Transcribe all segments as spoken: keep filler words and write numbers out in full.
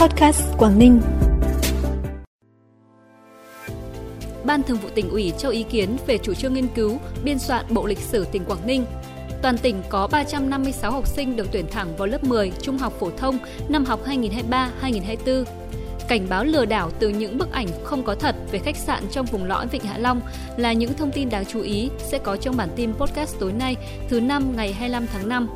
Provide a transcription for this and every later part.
Podcast Quảng Ninh. Ban Thường vụ Tỉnh ủy cho ý kiến về chủ trương nghiên cứu, biên soạn bộ lịch sử tỉnh Quảng Ninh. Toàn tỉnh có ba trăm năm mươi sáu học sinh được tuyển thẳng vào lớp mười trung học phổ thông năm học hai nghìn không trăm hai mươi ba hai nghìn không trăm hai mươi tư. Cảnh báo lừa đảo từ những bức ảnh không có thật về khách sạn trong vùng lõi Vịnh Hạ Long là những thông tin đáng chú ý sẽ có trong bản tin podcast tối nay, thứ Năm ngày hai mươi lăm tháng năm.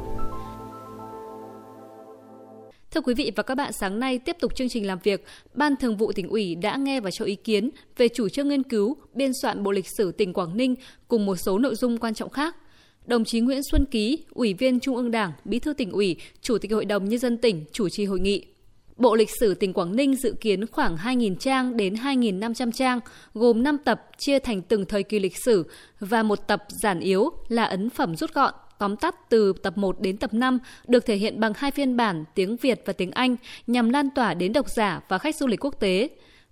Thưa quý vị và các bạn, sáng nay tiếp tục chương trình làm việc, Ban Thường vụ Tỉnh ủy đã nghe và cho ý kiến về chủ trương nghiên cứu, biên soạn bộ lịch sử tỉnh Quảng Ninh cùng một số nội dung quan trọng khác. Đồng chí Nguyễn Xuân Ký, Ủy viên Trung ương Đảng, Bí thư Tỉnh ủy, Chủ tịch Hội đồng Nhân dân tỉnh chủ trì hội nghị. Bộ lịch sử tỉnh Quảng Ninh dự kiến khoảng hai nghìn trang đến hai nghìn năm trăm trang, gồm năm tập chia thành từng thời kỳ lịch sử và một tập giản yếu là ấn phẩm rút gọn, tóm tắt từ tập một đến tập năm, được thể hiện bằng hai phiên bản tiếng Việt và tiếng Anh nhằm lan tỏa đến độc giả và khách du lịch quốc tế.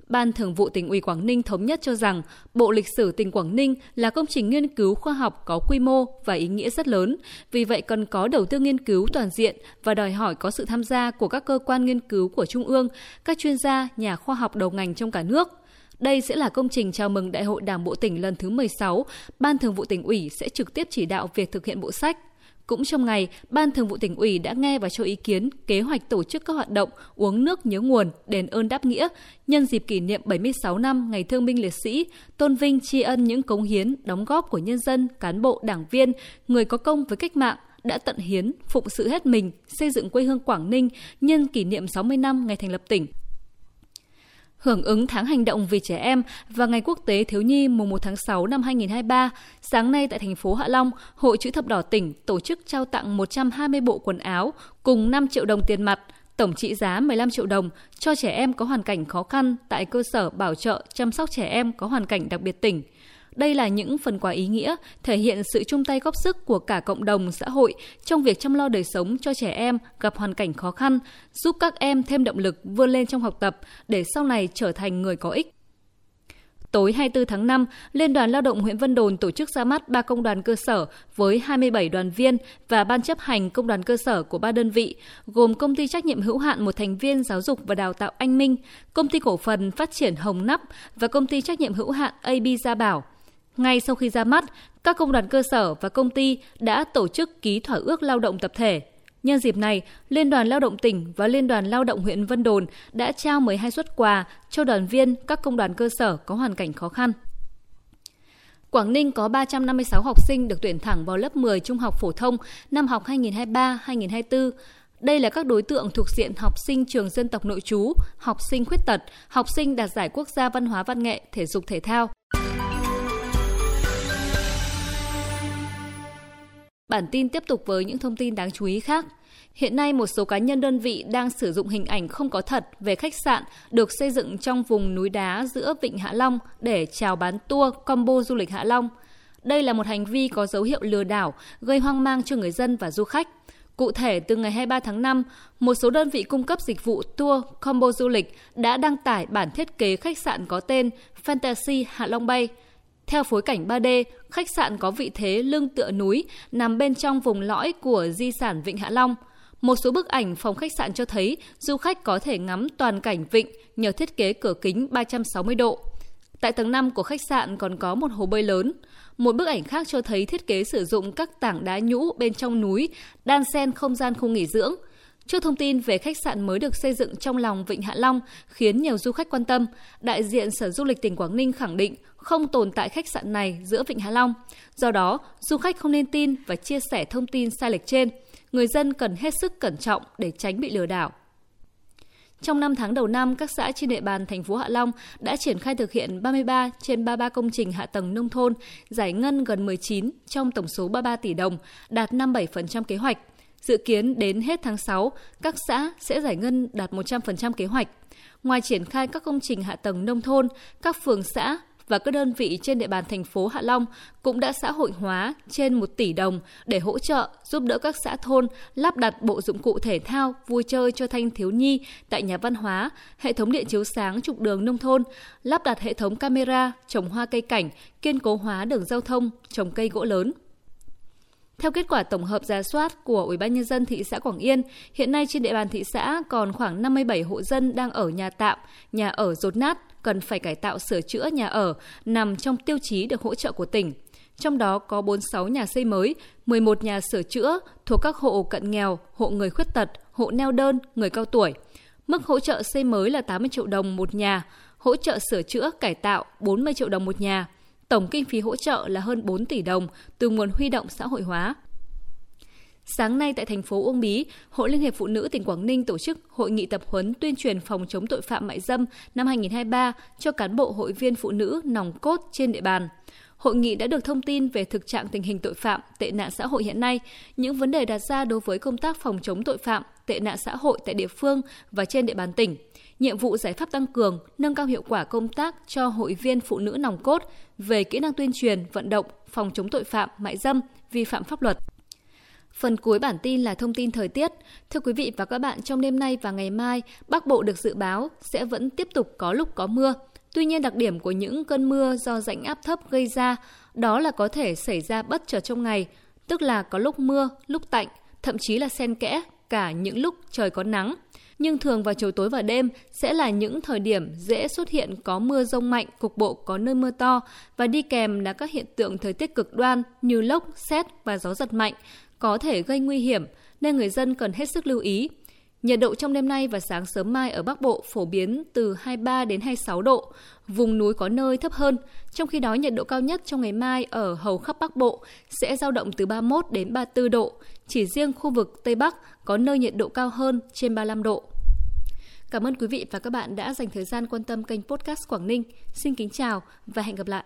Ban Thường vụ Tỉnh ủy Quảng Ninh thống nhất cho rằng Bộ Lịch sử tỉnh Quảng Ninh là công trình nghiên cứu khoa học có quy mô và ý nghĩa rất lớn, vì vậy cần có đầu tư nghiên cứu toàn diện và đòi hỏi có sự tham gia của các cơ quan nghiên cứu của Trung ương, các chuyên gia, nhà khoa học đầu ngành trong cả nước. Đây sẽ là công trình chào mừng Đại hội Đảng bộ tỉnh lần thứ mười sáu, Ban Thường vụ Tỉnh ủy sẽ trực tiếp chỉ đạo việc thực hiện bộ sách. Cũng trong ngày, Ban Thường vụ Tỉnh ủy đã nghe và cho ý kiến kế hoạch tổ chức các hoạt động uống nước nhớ nguồn, đền ơn đáp nghĩa nhân dịp kỷ niệm bảy mươi sáu năm Ngày Thương binh Liệt sĩ, tôn vinh tri ân những cống hiến, đóng góp của nhân dân, cán bộ, đảng viên, người có công với cách mạng đã tận hiến, phụng sự hết mình, xây dựng quê hương Quảng Ninh nhân kỷ niệm sáu mươi năm ngày thành lập tỉnh. Hưởng ứng tháng hành động vì trẻ em và ngày quốc tế thiếu nhi mùng một tháng sáu năm hai nghìn không trăm hai mươi ba, sáng nay tại thành phố Hạ Long, Hội Chữ thập đỏ tỉnh tổ chức trao tặng một trăm hai mươi bộ quần áo cùng năm triệu đồng tiền mặt, tổng trị giá mười lăm triệu đồng cho trẻ em có hoàn cảnh khó khăn tại cơ sở bảo trợ chăm sóc trẻ em có hoàn cảnh đặc biệt tỉnh. Đây là những phần quà ý nghĩa, thể hiện sự chung tay góp sức của cả cộng đồng xã hội trong việc chăm lo đời sống cho trẻ em gặp hoàn cảnh khó khăn, giúp các em thêm động lực vươn lên trong học tập để sau này trở thành người có ích. Tối hai mươi tư tháng năm, Liên đoàn Lao động huyện Vân Đồn tổ chức ra mắt ba công đoàn cơ sở với hai mươi bảy đoàn viên và ban chấp hành công đoàn cơ sở của ba đơn vị, gồm Công ty trách nhiệm hữu hạn một thành viên Giáo dục và Đào tạo Anh Minh, Công ty cổ phần Phát triển Hồng Nắp và Công ty trách nhiệm hữu hạn a bê Gia Bảo. Ngay sau khi ra mắt, các công đoàn cơ sở và công ty đã tổ chức ký thỏa ước lao động tập thể. Nhân dịp này, Liên đoàn Lao động tỉnh và Liên đoàn Lao động huyện Vân Đồn đã trao mười hai suất quà cho đoàn viên các công đoàn cơ sở có hoàn cảnh khó khăn. Quảng Ninh có ba trăm năm mươi sáu học sinh được tuyển thẳng vào lớp mười trung học phổ thông năm học hai nghìn không trăm hai mươi ba hai nghìn không trăm hai mươi tư. Đây là các đối tượng thuộc diện học sinh trường dân tộc nội trú, học sinh khuyết tật, học sinh đạt giải quốc gia văn hóa văn nghệ, thể dục thể thao. Bản tin tiếp tục với những thông tin đáng chú ý khác. Hiện nay, một số cá nhân đơn vị đang sử dụng hình ảnh không có thật về khách sạn được xây dựng trong vùng núi đá giữa Vịnh Hạ Long để chào bán tour combo du lịch Hạ Long. Đây là một hành vi có dấu hiệu lừa đảo, gây hoang mang cho người dân và du khách. Cụ thể, từ ngày hai mươi ba tháng năm, một số đơn vị cung cấp dịch vụ tour combo du lịch đã đăng tải bản thiết kế khách sạn có tên Fantasy Hạ Long Bay. Theo phối cảnh ba D, khách sạn có vị thế lưng tựa núi, nằm bên trong vùng lõi của di sản Vịnh Hạ Long. Một số bức ảnh phòng khách sạn cho thấy du khách có thể ngắm toàn cảnh vịnh nhờ thiết kế cửa kính ba trăm sáu mươi độ. Tại tầng năm của khách sạn còn có một hồ bơi lớn. Một bức ảnh khác cho thấy thiết kế sử dụng các tảng đá nhũ bên trong núi, đan xen không gian khu nghỉ dưỡng. Trước thông tin về khách sạn mới được xây dựng trong lòng Vịnh Hạ Long khiến nhiều du khách quan tâm, đại diện Sở Du lịch tỉnh Quảng Ninh khẳng định không tồn tại khách sạn này giữa Vịnh Hạ Long. Do đó, du khách không nên tin và chia sẻ thông tin sai lệch trên. Người dân cần hết sức cẩn trọng để tránh bị lừa đảo. Trong năm tháng đầu năm, các xã trên địa bàn thành phố Hạ Long đã triển khai thực hiện ba mươi ba trên ba mươi ba công trình hạ tầng nông thôn, giải ngân gần mười chín trong tổng số ba mươi ba tỷ đồng, đạt năm mươi bảy phần trăm kế hoạch. Dự kiến đến hết tháng sáu, các xã sẽ giải ngân đạt một trăm phần trăm kế hoạch. Ngoài triển khai các công trình hạ tầng nông thôn, các phường xã và các đơn vị trên địa bàn thành phố Hạ Long cũng đã xã hội hóa trên một tỷ đồng để hỗ trợ giúp đỡ các xã thôn lắp đặt bộ dụng cụ thể thao, vui chơi cho thanh thiếu nhi tại nhà văn hóa, hệ thống điện chiếu sáng trục đường nông thôn, lắp đặt hệ thống camera, trồng hoa cây cảnh, kiên cố hóa đường giao thông, trồng cây gỗ lớn. Theo kết quả tổng hợp rà soát của Ủy ban nhân dân thị xã Quảng Yên, hiện nay trên địa bàn thị xã còn khoảng năm mươi bảy hộ dân đang ở nhà tạm, nhà ở dột nát, cần phải cải tạo sửa chữa nhà ở nằm trong tiêu chí được hỗ trợ của tỉnh. Trong đó có bốn mươi sáu nhà xây mới, mười một nhà sửa chữa thuộc các hộ cận nghèo, hộ người khuyết tật, hộ neo đơn, người cao tuổi. Mức hỗ trợ xây mới là tám mươi triệu đồng một nhà, hỗ trợ sửa chữa cải tạo bốn mươi triệu đồng một nhà. Tổng kinh phí hỗ trợ là hơn bốn tỷ đồng từ nguồn huy động xã hội hóa. Sáng nay tại thành phố Uông Bí, Hội Liên hiệp Phụ nữ tỉnh Quảng Ninh tổ chức hội nghị tập huấn tuyên truyền phòng chống tội phạm mại dâm năm hai không hai ba cho cán bộ hội viên phụ nữ nòng cốt trên địa bàn. Hội nghị đã được thông tin về thực trạng tình hình tội phạm, tệ nạn xã hội hiện nay, những vấn đề đặt ra đối với công tác phòng chống tội phạm, tệ nạn xã hội tại địa phương và trên địa bàn tỉnh, nhiệm vụ giải pháp tăng cường, nâng cao hiệu quả công tác cho hội viên phụ nữ nòng cốt về kỹ năng tuyên truyền, vận động, phòng chống tội phạm, mại dâm, vi phạm pháp luật. Phần cuối bản tin là thông tin thời tiết. Thưa quý vị và các bạn, trong đêm nay và ngày mai, Bắc Bộ được dự báo sẽ vẫn tiếp tục có lúc có mưa. Tuy nhiên, đặc điểm của những cơn mưa do rãnh áp thấp gây ra đó là có thể xảy ra bất chợt trong ngày, tức là có lúc mưa, lúc tạnh, thậm chí là xen kẽ cả những lúc trời có nắng. Nhưng thường vào chiều tối và đêm sẽ là những thời điểm dễ xuất hiện có mưa dông mạnh, cục bộ có nơi mưa to và đi kèm là các hiện tượng thời tiết cực đoan như lốc, sét và gió giật mạnh có thể gây nguy hiểm nên người dân cần hết sức lưu ý. Nhiệt độ trong đêm nay và sáng sớm mai ở Bắc Bộ phổ biến từ hai mươi ba đến hai mươi sáu độ, vùng núi có nơi thấp hơn. Trong khi đó, nhiệt độ cao nhất trong ngày mai ở hầu khắp Bắc Bộ sẽ dao động từ ba mươi mốt đến ba mươi tư độ, chỉ riêng khu vực Tây Bắc có nơi nhiệt độ cao hơn trên ba mươi lăm độ. Cảm ơn quý vị và các bạn đã dành thời gian quan tâm kênh podcast Quảng Ninh. Xin kính chào và hẹn gặp lại!